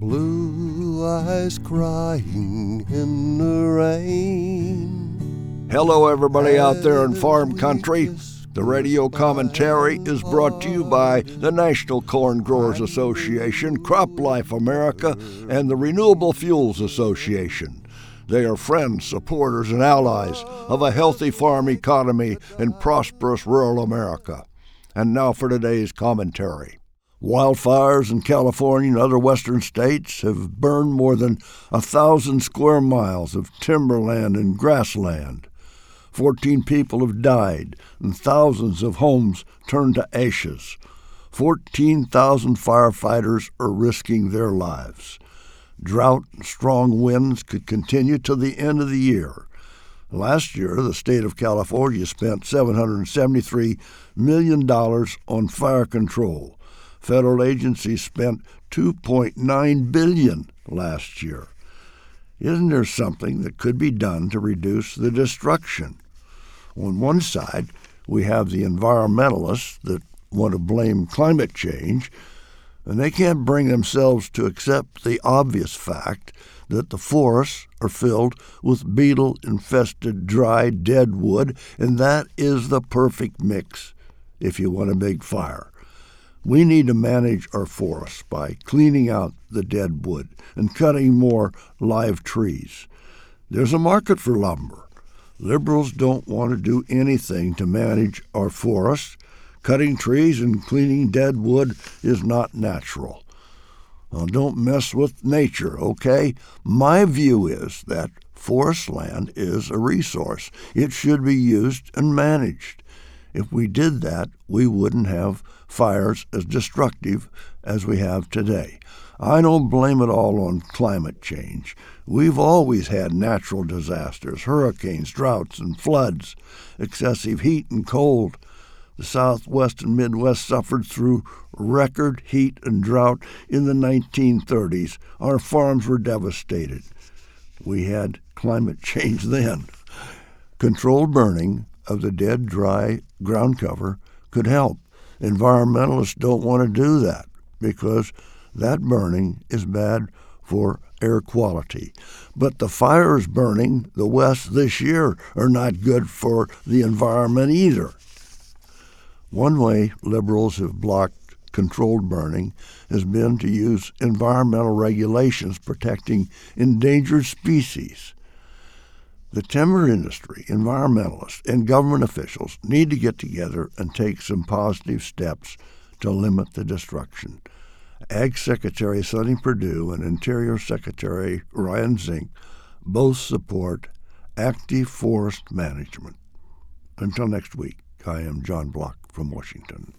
Blue eyes crying in the rain. Hello everybody out there in farm country. The radio commentary is brought to you by the National Corn Growers Association, Crop Life America, and the Renewable Fuels Association. They are friends, supporters, and allies of a healthy farm economy and prosperous rural America. And now for today's commentary. Wildfires in California and other western states have burned more than 1,000 square miles of timberland and grassland. 14 people have died, and thousands of homes turned to ashes. 14,000 firefighters are risking their lives. Drought and strong winds could continue to the end of the year. Last year, the state of California spent $773 million on fire control. Federal agencies spent $2.9 billion last year. Isn't there something that could be done to reduce the destruction? On one side, we have the environmentalists that want to blame climate change, and they can't bring themselves to accept the obvious fact that the forests are filled with beetle-infested, dry, dead wood, and that is the perfect mix if you want a big fire. We need to manage our forests by cleaning out the dead wood and cutting more live trees. There's a market for lumber. Liberals don't want to do anything to manage our forests. Cutting trees and cleaning dead wood is not natural. Well, don't mess with nature, okay? My view is that forest land is a resource. It should be used and managed. If we did that, we wouldn't have fires as destructive as we have today. I don't blame it all on climate change. We've always had natural disasters, hurricanes, droughts, and floods, excessive heat and cold. The Southwest and Midwest suffered through record heat and drought in the 1930s. Our farms were devastated. We had climate change then. Controlled burning of the dead, dry ground cover could help. Environmentalists don't want to do that because that burning is bad for air quality. But the fires burning the West this year are not good for the environment either. One way liberals have blocked controlled burning has been to use environmental regulations protecting endangered species. The timber industry, environmentalists, and government officials need to get together and take some positive steps to limit the destruction. Ag Secretary Sonny Perdue and Interior Secretary Ryan Zinke both support active forest management. Until next week, I am John Block from Washington.